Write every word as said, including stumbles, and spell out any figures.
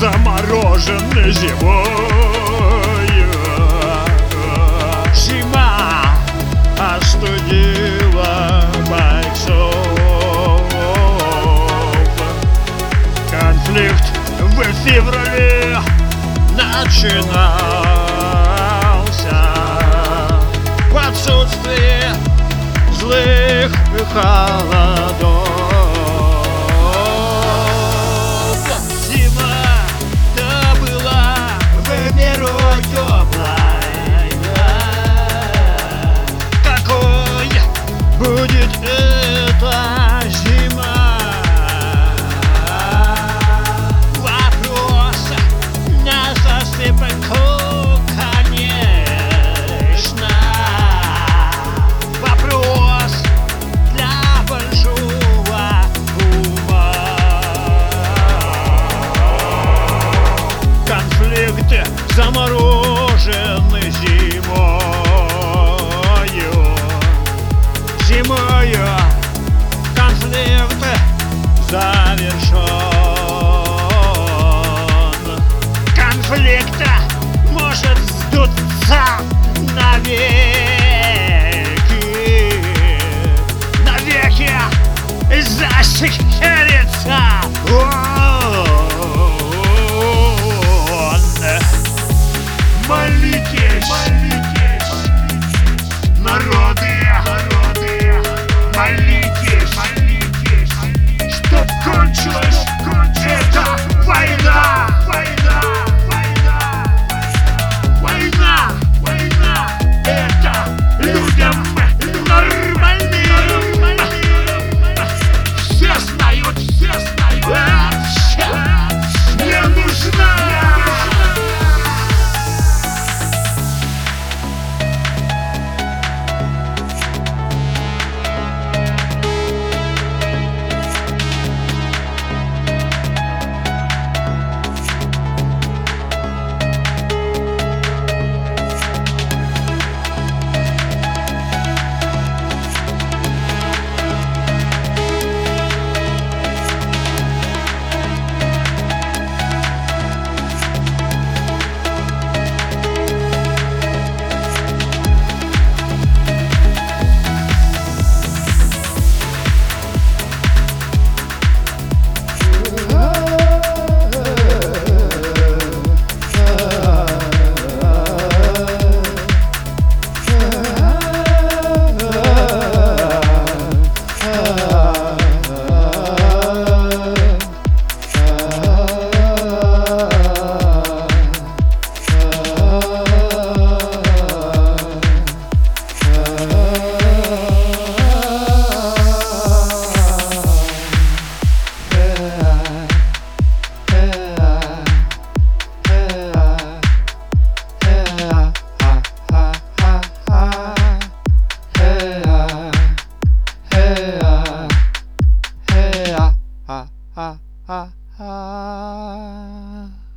Заморожены зимою, зима остудила бойцов. Конфликт в феврале начинался в отсутствии злых холодов. Заморожены зимою, зимою конфликт завершен. Конфликта может сдуться навеки, навеки засекрется. Ah, ah, ah.